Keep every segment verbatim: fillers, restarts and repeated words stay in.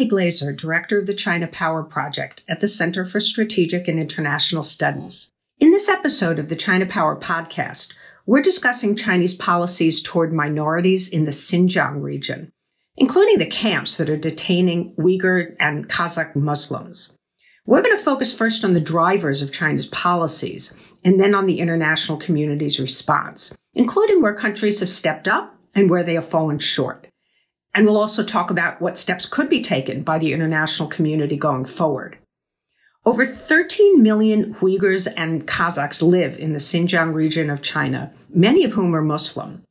Connie Glaser, director of the China Power Project at the Center for Strategic and International Studies. In this episode of the China Power podcast, we're discussing Chinese policies toward minorities in the Xinjiang region, including the camps that are detaining Uyghur and Kazakh Muslims. We're going to focus first on the drivers of China's policies and then on the international community's response, including where countries have stepped up and where they have fallen short. And we'll also talk about what steps could be taken by the international community going forward. Over thirteen million Uyghurs and Kazakhs live in the Xinjiang region of China, many of whom are Muslim.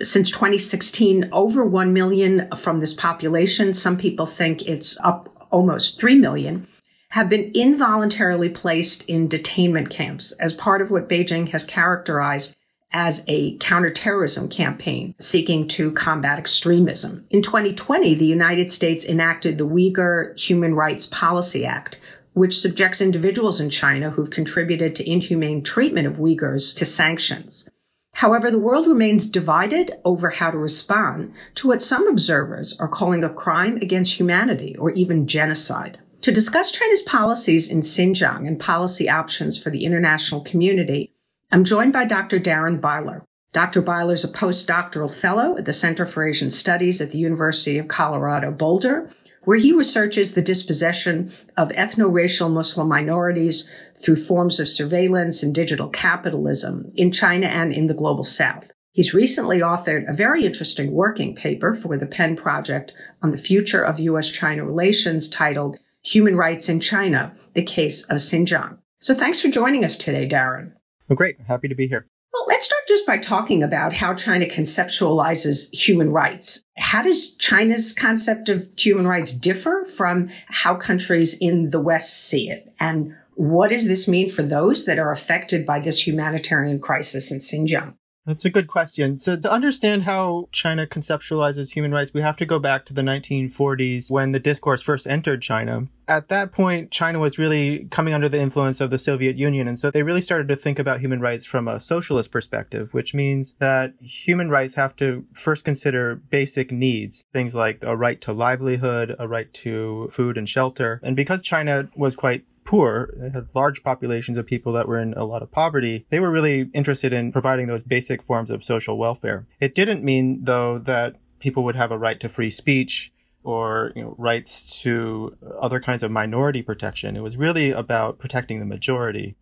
Since twenty sixteen, over one million from this population, some people think it's up almost three million, have been involuntarily placed in detainment camps as part of what Beijing has characterized as a counterterrorism campaign seeking to combat extremism. In twenty twenty, the United States enacted the Uyghur Human Rights Policy Act, which subjects individuals in China who've contributed to inhumane treatment of Uyghurs to sanctions. However, the world remains divided over how to respond to what some observers are calling a crime against humanity or even genocide. To discuss China's policies in Xinjiang and policy options for the international community, I'm joined by Doctor Darren Byler. Doctor Byler is a postdoctoral fellow at the Center for Asian Studies at the University of Colorado Boulder, where he researches the dispossession of ethno-racial Muslim minorities through forms of surveillance and digital capitalism in China and in the Global South. He's recently authored a very interesting working paper for the Penn Project on the future of U S China relations titled Human Rights in China, The Case of Xinjiang. So thanks for joining us today, Darren. Well, great. Happy to be here. Well, let's start just by talking about how China conceptualizes human rights. How does China's concept of human rights differ from how countries in the West see it? And what does this mean for those that are affected by this humanitarian crisis in Xinjiang? That's a good question. So to understand how China conceptualizes human rights, we have to go back to the nineteen forties when the discourse first entered China. At that point, China was really coming under the influence of the Soviet Union. And so they really started to think about human rights from a socialist perspective, which means that human rights have to first consider basic needs, things like a right to livelihood, a right to food and shelter. And because China was quite poor, they had large populations of people that were in a lot of poverty, they were really interested in providing those basic forms of social welfare. It didn't mean, though, that people would have a right to free speech or, you know, rights to other kinds of minority protection. It was really about protecting the majority.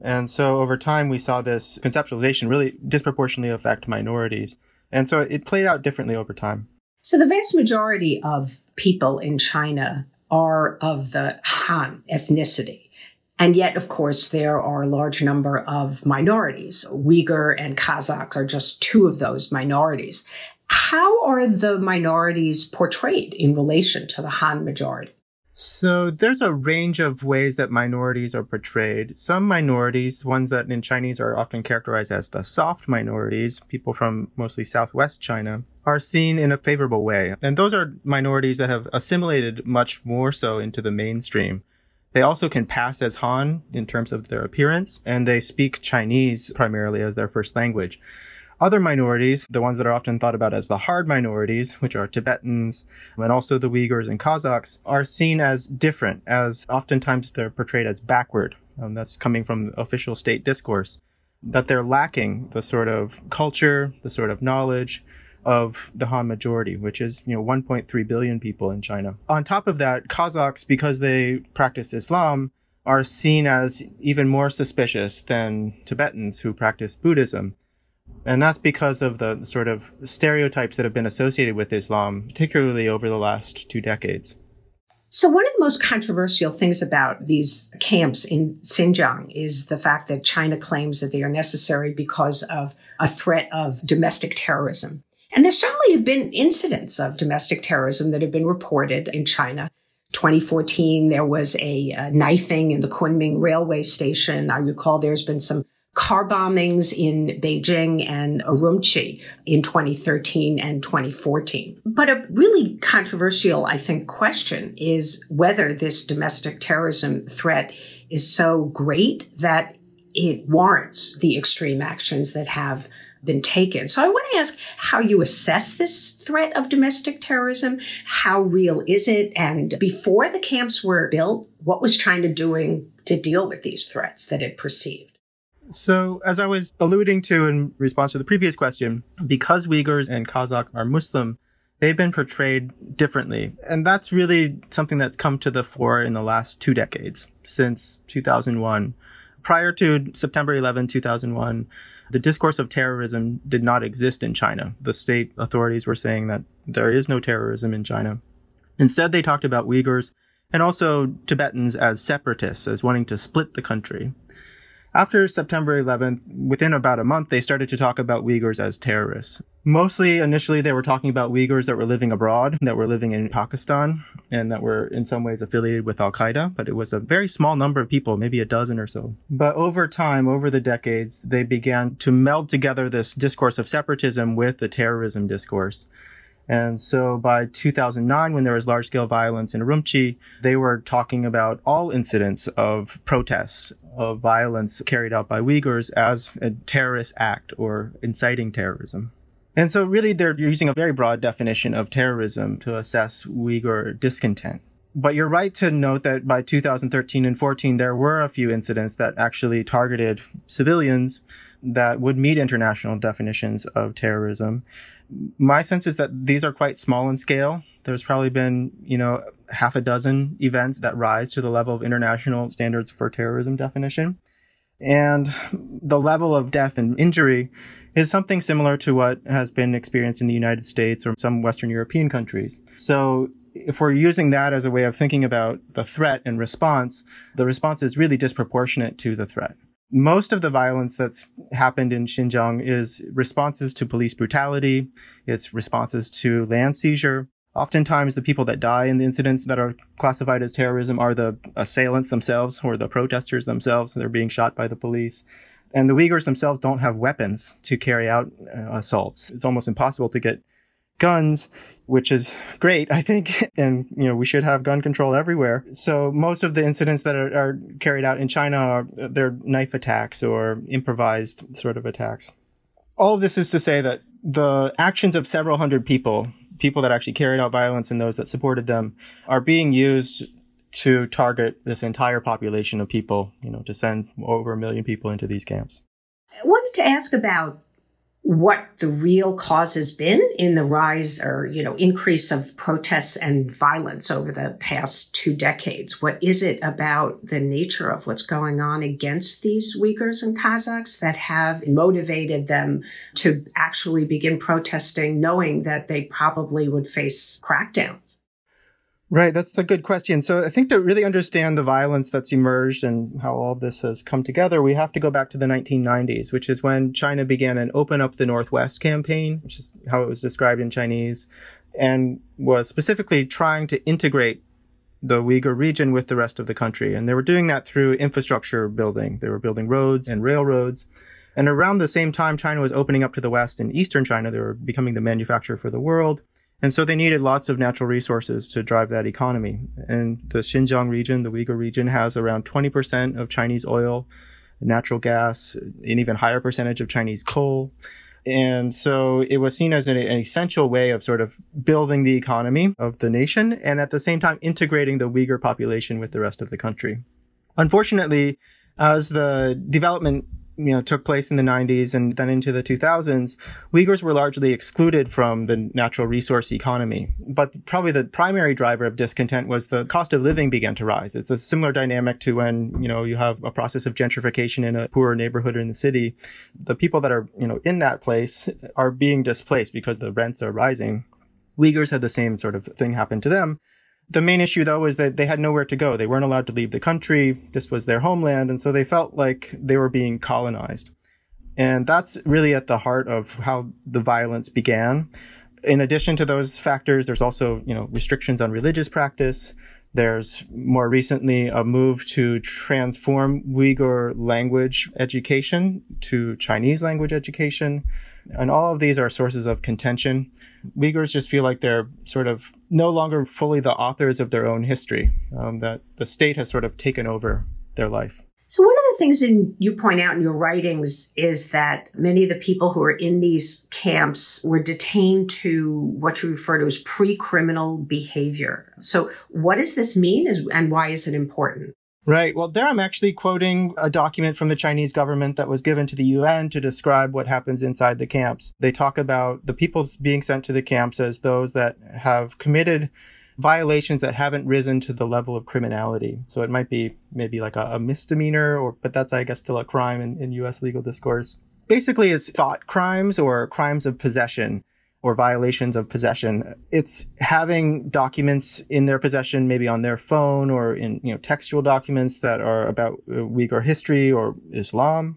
And so over time, we saw this conceptualization really disproportionately affect minorities. And so it played out differently over time. So the vast majority of people in China are of the Han ethnicity. And yet, of course, there are a large number of minorities. Uyghur and Kazakh are just two of those minorities. How are the minorities portrayed in relation to the Han majority? So there's a range of ways that minorities are portrayed. Some minorities, ones that in Chinese are often characterized as the soft minorities, people from mostly southwest China, are seen in a favorable way. And those are minorities that have assimilated much more so into the mainstream. They also can pass as Han in terms of their appearance, and they speak Chinese primarily as their first language. Other minorities, the ones that are often thought about as the hard minorities, which are Tibetans and also the Uyghurs and Kazakhs, are seen as different, as oftentimes they're portrayed as backward. Um, that's coming from official state discourse, that they're lacking the sort of culture, the sort of knowledge of the Han majority, which is, you know, one point three billion people in China. On top of that, Kazakhs, because they practice Islam, are seen as even more suspicious than Tibetans who practice Buddhism. And that's because of the sort of stereotypes that have been associated with Islam, particularly over the last two decades. So one of the most controversial things about these camps in Xinjiang is the fact that China claims that they are necessary because of a threat of domestic terrorism. And there certainly have been incidents of domestic terrorism that have been reported in China. twenty fourteen, there was a uh, knifing in the Kunming railway station. I recall there's been some car bombings in Beijing and Urumqi in twenty thirteen and twenty fourteen. But a really controversial, I think, question is whether this domestic terrorism threat is so great that it warrants the extreme actions that have been taken. So I want to ask how you assess this threat of domestic terrorism. How real is it? And before the camps were built, what was China doing to deal with these threats that it perceived? So as I was alluding to in response to the previous question, because Uyghurs and Kazakhs are Muslim, they've been portrayed differently. And that's really something that's come to the fore in the last two decades, since two thousand one. Prior to September eleventh, two thousand one, the discourse of terrorism did not exist in China. The state authorities were saying that there is no terrorism in China. Instead, they talked about Uyghurs and also Tibetans as separatists, as wanting to split the country. After September eleventh, within about a month, they started to talk about Uyghurs as terrorists. Mostly, initially, they were talking about Uyghurs that were living abroad, that were living in Pakistan, and that were in some ways affiliated with al-Qaeda, but it was a very small number of people, maybe a dozen or so. But over time, over the decades, they began to meld together this discourse of separatism with the terrorism discourse. And so by two thousand nine, when there was large-scale violence in Urumqi, they were talking about all incidents of protests, of violence carried out by Uyghurs as a terrorist act or inciting terrorism. And so really, they're using a very broad definition of terrorism to assess Uyghur discontent. But you're right to note that by two thousand thirteen and fourteen, there were a few incidents that actually targeted civilians that would meet international definitions of terrorism. My sense is that these are quite small in scale. There's probably been, you know, half a dozen events that rise to the level of international standards for terrorism definition. And the level of death and injury is something similar to what has been experienced in the United States or some Western European countries. So if we're using that as a way of thinking about the threat and response, the response is really disproportionate to the threat. Most of the violence that's happened in Xinjiang is responses to police brutality. It's responses to land seizure. Oftentimes, the people that die in the incidents that are classified as terrorism are the assailants themselves or the protesters themselves. They're being shot by the police. And the Uyghurs themselves don't have weapons to carry out uh, assaults. It's almost impossible to get guns, which is great, I think. And, you know, we should have gun control everywhere. So most of the incidents that are, are carried out in China are they're knife attacks or improvised sort of attacks. All of this is to say that the actions of several hundred people, people that actually carried out violence and those that supported them, are being used to target this entire population of people, you know, to send over a million people into these camps. I wanted to ask about what the real cause has been in the rise or, you know, increase of protests and violence over the past two decades. What is it about the nature of what's going on against these Uyghurs and Kazakhs that have motivated them to actually begin protesting, knowing that they probably would face crackdowns? Right. That's a good question. So I think to really understand the violence that's emerged and how all of this has come together, we have to go back to the nineteen nineties, which is when China began an Open Up the Northwest campaign, which is how it was described in Chinese, and was specifically trying to integrate the Uyghur region with the rest of the country. And they were doing that through infrastructure building. They were building roads and railroads. And around the same time, China was opening up to the West and Eastern China. They were becoming the manufacturer for the world. And so they needed lots of natural resources to drive that economy. And the Xinjiang region, the Uyghur region, has around twenty percent of Chinese oil, natural gas, an even higher percentage of Chinese coal. And so it was seen as an, an essential way of sort of building the economy of the nation and at the same time integrating the Uyghur population with the rest of the country. Unfortunately, as the development you know, took place in the nineties and then into the two thousands, Uyghurs were largely excluded from the natural resource economy. But probably the primary driver of discontent was the cost of living began to rise. It's a similar dynamic to when, you know, you have a process of gentrification in a poorer neighborhood or in the city. The people that are, you know, in that place are being displaced because the rents are rising. Uyghurs had the same sort of thing happen to them. The main issue, though, was that they had nowhere to go. They weren't allowed to leave the country. This was their homeland. And so they felt like they were being colonized. And that's really at the heart of how the violence began. In addition to those factors, there's also, you know, restrictions on religious practice. There's more recently a move to transform Uyghur language education to Chinese language education. And all of these are sources of contention. Uyghurs just feel like they're sort of no longer fully the authors of their own history, um, that the state has sort of taken over their life. So one of the things in, you point out in your writings is that many of the people who are in these camps were detained to what you refer to as pre-criminal behavior. So what does this mean and why is it important? Right. Well, there I'm actually quoting a document from the Chinese government that was given to the U N to describe what happens inside the camps. They talk about the people being sent to the camps as those that have committed violations that haven't risen to the level of criminality. So it might be maybe like a, a misdemeanor, or but that's, I guess, still a crime in, in U S legal discourse. Basically, it's thought crimes or crimes of possession, or violations of possession. It's having documents in their possession, maybe on their phone or in, you know, textual documents that are about Uyghur history or Islam.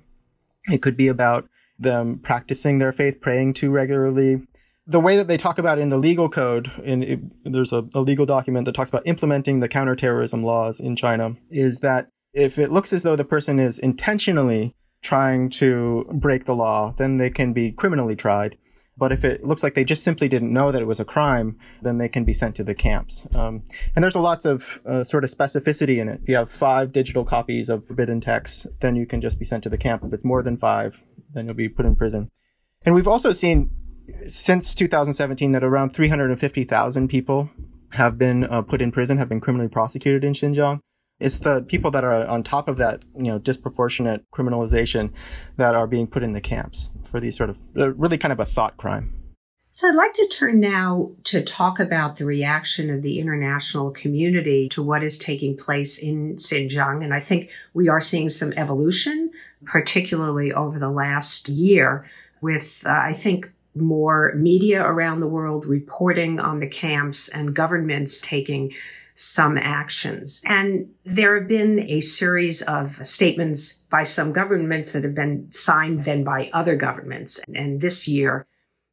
It could be about them practicing their faith, praying too regularly. The way that they talk about it in the legal code, and it, there's a, a legal document that talks about implementing the counterterrorism laws in China, is that if it looks as though the person is intentionally trying to break the law, then they can be criminally tried. But if it looks like they just simply didn't know that it was a crime, then they can be sent to the camps. Um, and there's a lots of uh, sort of specificity in it. If you have five digital copies of forbidden texts, then you can just be sent to the camp. If it's more than five, then you'll be put in prison. And we've also seen since two thousand seventeen that around three hundred fifty thousand people have been uh, put in prison, have been criminally prosecuted in Xinjiang. It's the people that are on top of that, you know, disproportionate criminalization that are being put in the camps for these sort of really kind of a thought crime. So I'd like to turn now to talk about the reaction of the international community to what is taking place in Xinjiang. And I think we are seeing some evolution, particularly over the last year with, uh, I think, more media around the world reporting on the camps and governments taking some actions. And there have been a series of statements by some governments that have been signed then by other governments. And this year,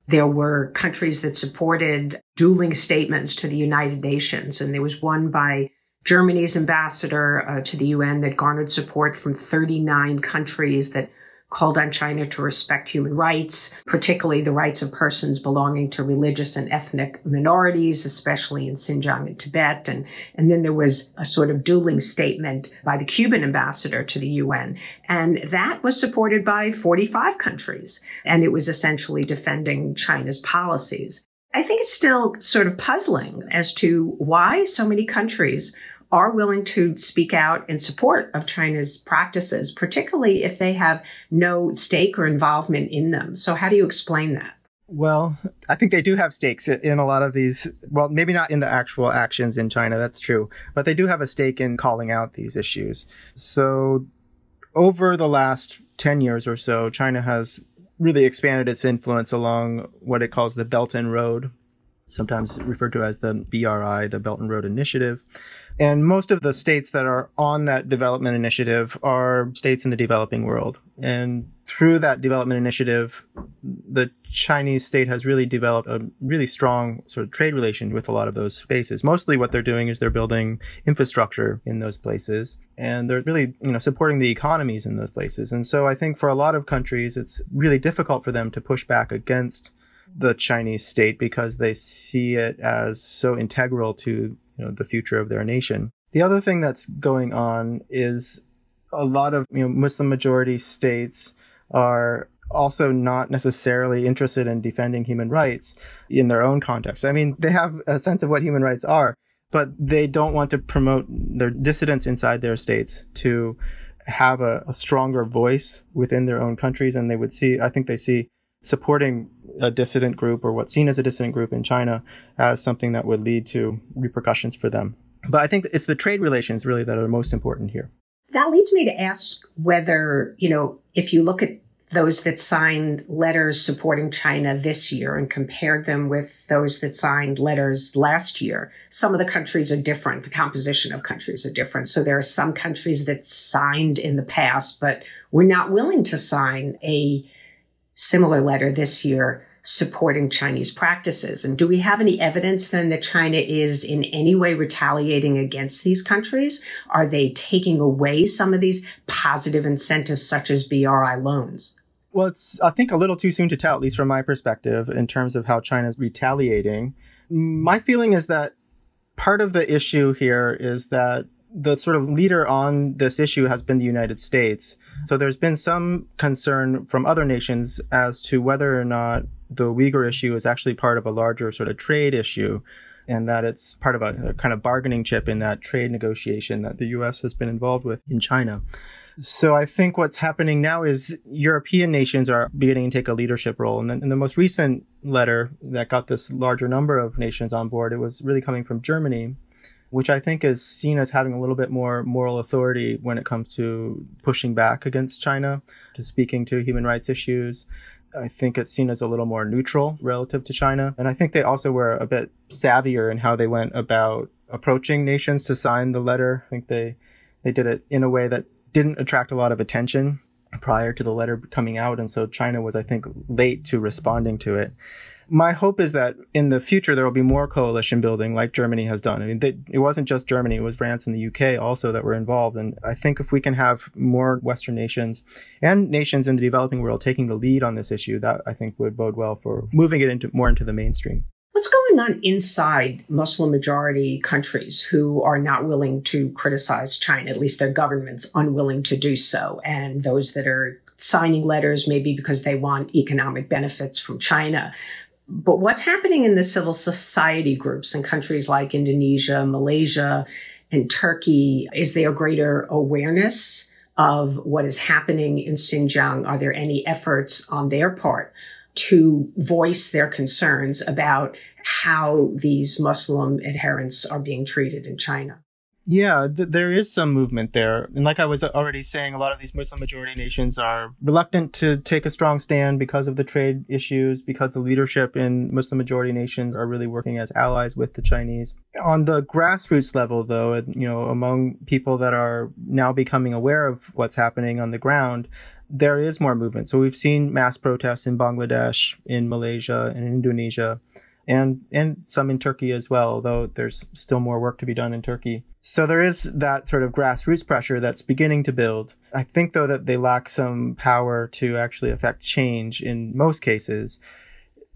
there were countries that supported dueling statements to the United Nations. And there was one by Germany's ambassador uh, to the U N that garnered support from thirty-nine countries that called on China to respect human rights, particularly the rights of persons belonging to religious and ethnic minorities, especially in Xinjiang and Tibet. And, and then there was a sort of dueling statement by the Cuban ambassador to the U N. And that was supported by forty-five countries. And it was essentially defending China's policies. I think it's still sort of puzzling as to why so many countries are willing to speak out in support of China's practices, particularly if they have no stake or involvement in them. So how do you explain that? Well, I think they do have stakes in a lot of these. Well, maybe not in the actual actions in China, that's true, but they do have a stake in calling out these issues. So over the last ten years or so, China has really expanded its influence along what it calls the Belt and Road, sometimes referred to as the B R I, the Belt and Road Initiative. And most of the states that are on that development initiative are states in the developing world. And through that development initiative, the Chinese state has really developed a really strong sort of trade relation with a lot of those spaces. Mostly what they're doing is they're building infrastructure in those places, and they're really, you know, supporting the economies in those places. And so I think for a lot of countries, it's really difficult for them to push back against the Chinese state because they see it as so integral to, you know, the future of their nation. The other thing that's going on is a lot of, you know, Muslim majority states are also not necessarily interested in defending human rights in their own context. I mean, they have a sense of what human rights are, but they don't want to promote their dissidents inside their states to have a, a stronger voice within their own countries. And they would see, I think they see supporting a dissident group or what's seen as a dissident group in China as something that would lead to repercussions for them. But I think it's the trade relations really that are most important here. That leads me to ask whether, you know, if you look at those that signed letters supporting China this year and compared them with those that signed letters last year, some of the countries are different. The composition of countries are different. So there are some countries that signed in the past, but were not willing to sign a similar letter this year supporting Chinese practices. And do we have any evidence then that China is in any way retaliating against these countries? Are they taking away some of these positive incentives such as B R I loans? Well, it's, I think, a little too soon to tell, at least from my perspective, in terms of how China's retaliating. My feeling is that part of the issue here is that the sort of leader on this issue has been the United States. So there's been some concern from other nations as to whether or not the Uyghur issue is actually part of a larger sort of trade issue, and that it's part of a, a kind of bargaining chip in that trade negotiation that the U S has been involved with in China. So I think what's happening now is European nations are beginning to take a leadership role. And then in the most recent letter that got this larger number of nations on board, it was really coming from Germany, which I think is seen as having a little bit more moral authority when it comes to pushing back against China, to speaking to human rights issues. I think it's seen as a little more neutral relative to China. And I think they also were a bit savvier in how they went about approaching nations to sign the letter. I think they, they did it in a way that didn't attract a lot of attention prior to the letter coming out. And so China was, I think, late to responding to it. My hope is that in the future, there will be more coalition building like Germany has done. I mean, they, it wasn't just Germany, it was France and the U K also that were involved. And I think if we can have more Western nations and nations in the developing world taking the lead on this issue, that I think would bode well for moving it into more into the mainstream. What's going on inside Muslim majority countries who are not willing to criticize China, at least their governments unwilling to do so, and those that are signing letters maybe because they want economic benefits from China? But what's happening in the civil society groups in countries like Indonesia, Malaysia, and Turkey? Is there greater awareness of what is happening in Xinjiang? Are there any efforts on their part to voice their concerns about how these Muslim adherents are being treated in China? Yeah, th- there is some movement there. And like I was already saying, a lot of these Muslim majority nations are reluctant to take a strong stand because of the trade issues, because the leadership in Muslim majority nations are really working as allies with the Chinese. On the grassroots level, though, you know, among people that are now becoming aware of what's happening on the ground, there is more movement. So we've seen mass protests in Bangladesh, in Malaysia, and in Indonesia. And, and some in Turkey as well, though there's still more work to be done in Turkey. So there is that sort of grassroots pressure that's beginning to build. I think, though, that they lack some power to actually affect change in most cases.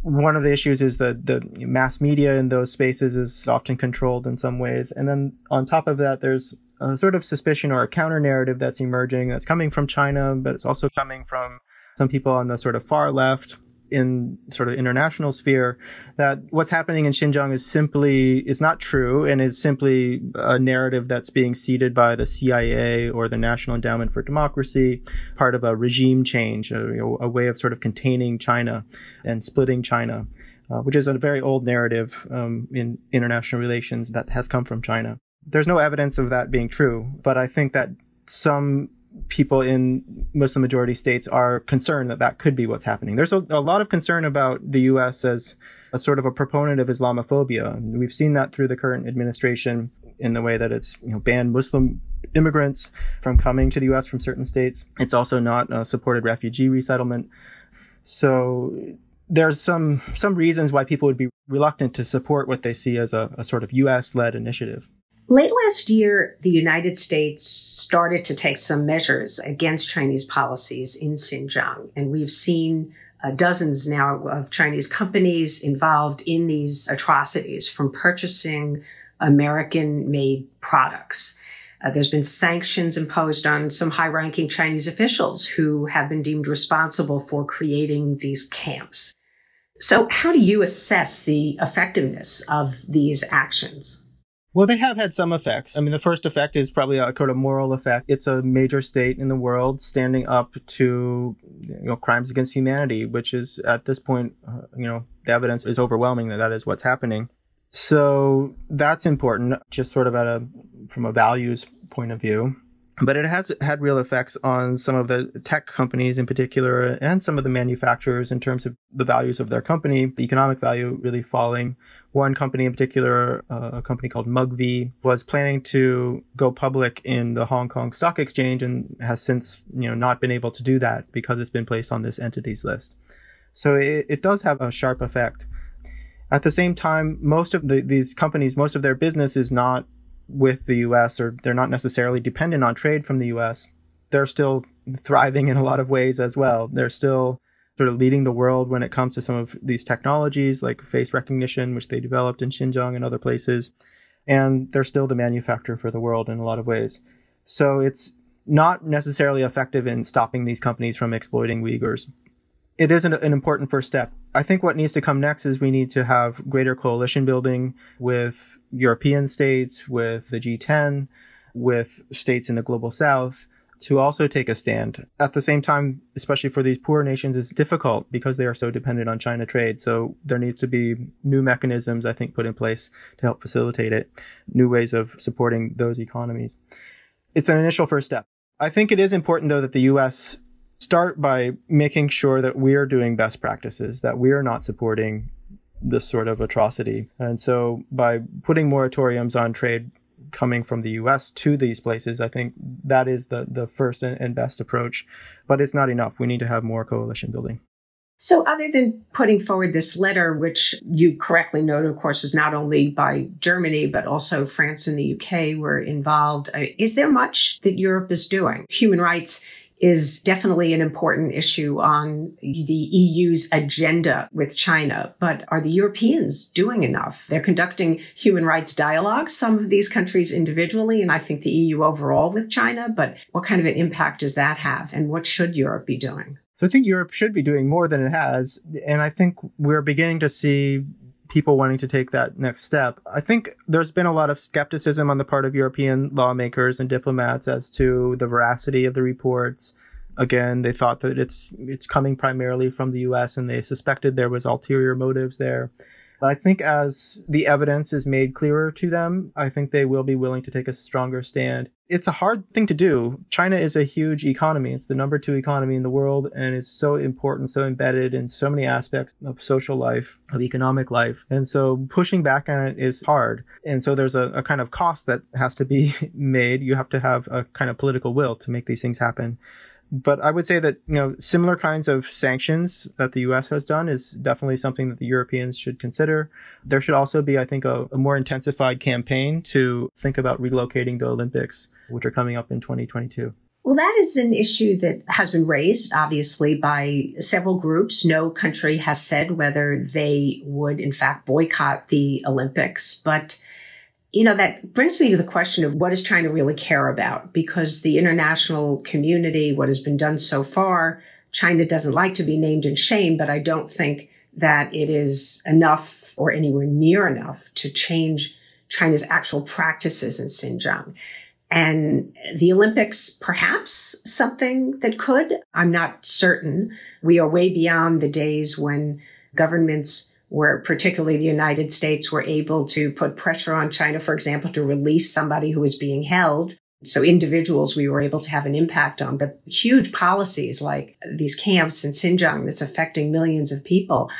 One of the issues is that the mass media in those spaces is often controlled in some ways. And then on top of that, there's a sort of suspicion or a counter narrative that's emerging that's coming from China, but it's also coming from some people on the sort of far left in sort of international sphere, that what's happening in Xinjiang is simply, is not true and is simply a narrative that's being seeded by the C I A or the National Endowment for Democracy, part of a regime change, a, a way of sort of containing China and splitting China, uh, which is a very old narrative um, in international relations that has come from China. There's no evidence of that being true, but I think that some people in Muslim majority states are concerned that that could be what's happening. There's a, a lot of concern about the U S as a sort of a proponent of Islamophobia. We've seen that through the current administration in the way that it's, you know, banned Muslim immigrants from coming to the U S from certain states. It's also not uh, supported refugee resettlement. So there's some some reasons why people would be reluctant to support what they see as a, a sort of U S-led initiative. Late last year, the United States started to take some measures against Chinese policies in Xinjiang, and we've seen uh, dozens now of Chinese companies involved in these atrocities from purchasing American-made products. Uh, there's been sanctions imposed on some high-ranking Chinese officials who have been deemed responsible for creating these camps. So how do you assess the effectiveness of these actions? Well, they have had some effects. I mean, the first effect is probably a sort of moral effect. It's a major state in the world standing up to, you know, crimes against humanity, which is at this point, uh, you know, the evidence is overwhelming that that is what's happening. So that's important, just sort of at a from a values point of view. But it has had real effects on some of the tech companies in particular and some of the manufacturers in terms of the values of their company, the economic value really falling. One company in particular, uh, a company called Mugvie, was planning to go public in the Hong Kong Stock Exchange and has since, you know, not been able to do that because it's been placed on this entities list. So it, it does have a sharp effect. At the same time, most of the, these companies, most of their business is not with the U S, or they're not necessarily dependent on trade from the U S. They're still thriving in a lot of ways as well. They're still sort of leading the world when it comes to some of these technologies like face recognition, which they developed in Xinjiang and other places. and they're still the manufacturer for the world in a lot of ways. So it's not necessarily effective in stopping these companies from exploiting Uyghurs. It is an, an important first step. I think what needs to come next is we need to have greater coalition building with European states, with the G ten, with states in the global south, to also take a stand. At the same time, especially for these poor nations, it's difficult because they are so dependent on China trade. So there needs to be new mechanisms, I think, put in place to help facilitate it, new ways of supporting those economies. It's an initial first step. I think it is important, though, that the U S start by making sure that we are doing best practices, that we are not supporting this sort of atrocity. And so by putting moratoriums on trade coming from the U S to these places, I think that is the, the first and best approach. But it's not enough. We need to have more coalition building. So other than putting forward this letter, which you correctly noted, of course, was not only by Germany, but also France and the U K were involved, is there much that Europe is doing? Human rights is definitely an important issue on the E U's agenda with China. But are the Europeans doing enough? They're conducting human rights dialogues, some of these countries individually, and I think the E U overall with China. But what kind of an impact does that have? And what should Europe be doing? So I think Europe should be doing more than it has. And I think we're beginning to see people wanting to take that next step. I think there's been a lot of skepticism on the part of European lawmakers and diplomats as to the veracity of the reports. Again, they thought that it's it's coming primarily from the U S, and they suspected there was ulterior motives there. But I think as the evidence is made clearer to them, I think they will be willing to take a stronger stand. It's a hard thing to do. China is a huge economy. It's the number two economy in the world, and it's so important, so embedded in so many aspects of social life, of economic life. And so pushing back on it is hard. And so there's a, a kind of cost that has to be made. You have to have a kind of political will to make these things happen. But I would say that, you know, similar kinds of sanctions that the U S has done is definitely something that the Europeans should consider. There should also be, I think, a, a more intensified campaign to think about relocating the Olympics, which are coming up in twenty twenty-two. Well, that is an issue that has been raised, obviously, by several groups. No country has said whether they would, in fact, boycott the Olympics. But you know, that brings me to the question of what does China really care about? Because the international community, what has been done so far, China doesn't like to be named in shame, but I don't think that it is enough or anywhere near enough to change China's actual practices in Xinjiang. And the Olympics, perhaps something that could, I'm not certain. We are way beyond the days when governments where particularly the United States were able to put pressure on China, for example, to release somebody who was being held. So individuals we were able to have an impact on, but huge policies like these camps in Xinjiang that's affecting millions of people.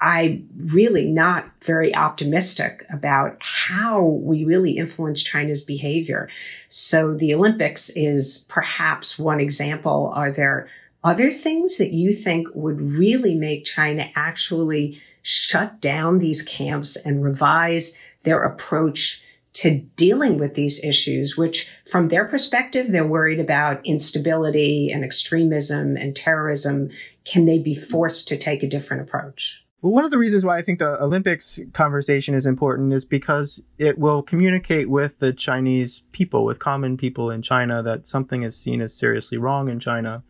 I'm really not very optimistic about how we really influence China's behavior. So the Olympics is perhaps one example. Are there other things that you think would really make China actually shut down these camps and revise their approach to dealing with these issues, which from their perspective, they're worried about instability and extremism and terrorism? Can they be forced to take a different approach? Well, one of the reasons why I think the Olympics conversation is important is because it will communicate with the Chinese people, with common people in China, that something is seen as seriously wrong in China.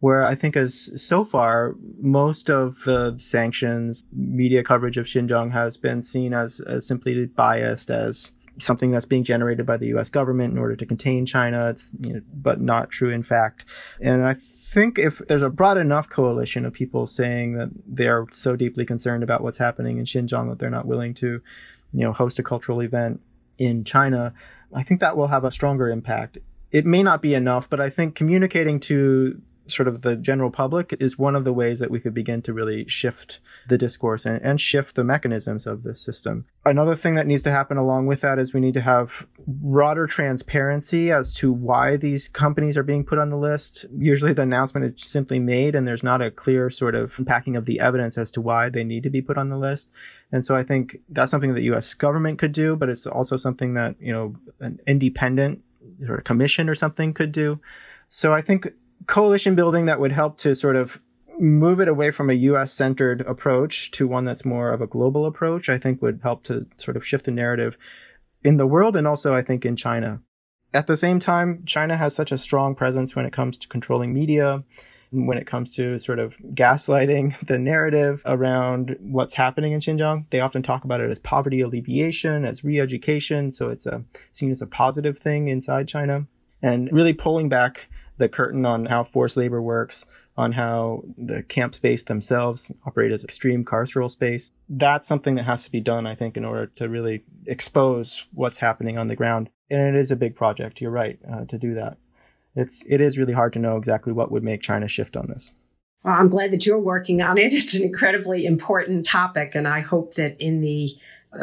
Where I think as so far, most of the sanctions, media coverage of Xinjiang has been seen as, as simply biased, as something that's being generated by the U S government in order to contain China, it's, you know, but not true in fact. And I think if there's a broad enough coalition of people saying that they are so deeply concerned about what's happening in Xinjiang that they're not willing to, you know, host a cultural event in China, I think that will have a stronger impact. It may not be enough, but I think communicating to sort of the general public is one of the ways that we could begin to really shift the discourse and, and shift the mechanisms of this system. Another thing that needs to happen along with that is we need to have broader transparency as to why these companies are being put on the list. Usually the announcement is simply made and there's not a clear sort of unpacking of the evidence as to why they need to be put on the list. And so I think that's something that the U S government could do, but it's also something that, you know, an independent or a commission or something could do. So I think coalition building that would help to sort of move it away from a U S-centered approach to one that's more of a global approach, I think would help to sort of shift the narrative. in the world and also, I think, in China. At the same time, China has such a strong presence when it comes to controlling media, when it comes to sort of gaslighting the narrative around what's happening in Xinjiang. They often talk about it as poverty alleviation, as re-education. So it's a, seen as a positive thing inside China. And really pulling back the curtain on how forced labor works, on how the camp space themselves operate as extreme carceral space. That's something that has to be done, I think, in order to really expose what's happening on the ground. And it is a big project, you're right, uh, to do that. It's, it is really hard to know exactly what would make China shift on this. Well, I'm glad that you're working on it. It's an incredibly important topic, and I hope that in the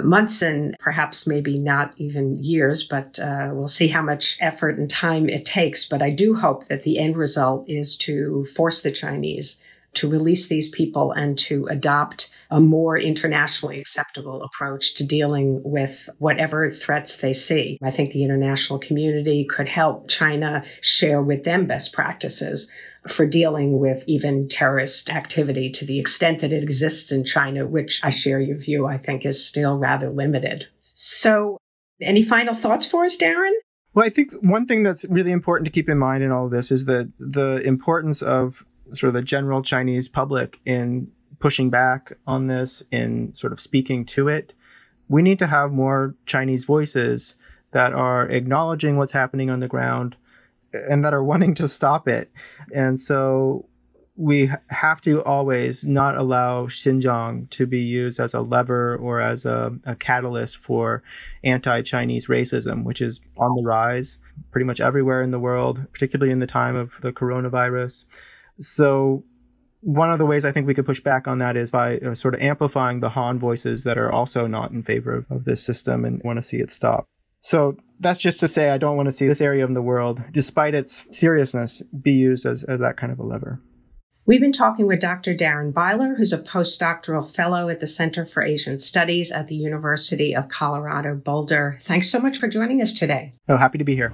months and perhaps maybe not even years, but uh, we'll see how much effort and time it takes. But I do hope that the end result is to force the Chinese to release these people and to adopt a more internationally acceptable approach to dealing with whatever threats they see. I think the international community could help China share with them best practices for dealing with even terrorist activity to the extent that it exists in China, which I share your view, I think is still rather limited. So any final thoughts for us, Darren? Well, I think one thing that's really important to keep in mind in all of this is the the importance of sort of the general Chinese public in pushing back on this, in sort of speaking to it. We need to have more Chinese voices that are acknowledging what's happening on the ground and that are wanting to stop it. And so we have to always not allow Xinjiang to be used as a lever or as a, a catalyst for anti-Chinese racism, which is on the rise pretty much everywhere in the world, particularly in the time of the coronavirus. So one of the ways I think we could push back on that is by uh, sort of amplifying the Han voices that are also not in favor of, of this system and want to see it stop. So that's just to say I don't want to see this area of the world, despite its seriousness, be used as, as that kind of a lever. We've been talking with Doctor Darren Byler, who's a postdoctoral fellow at the Center for Asian Studies at the University of Colorado Boulder. Thanks so much for joining us today. Oh, happy to be here.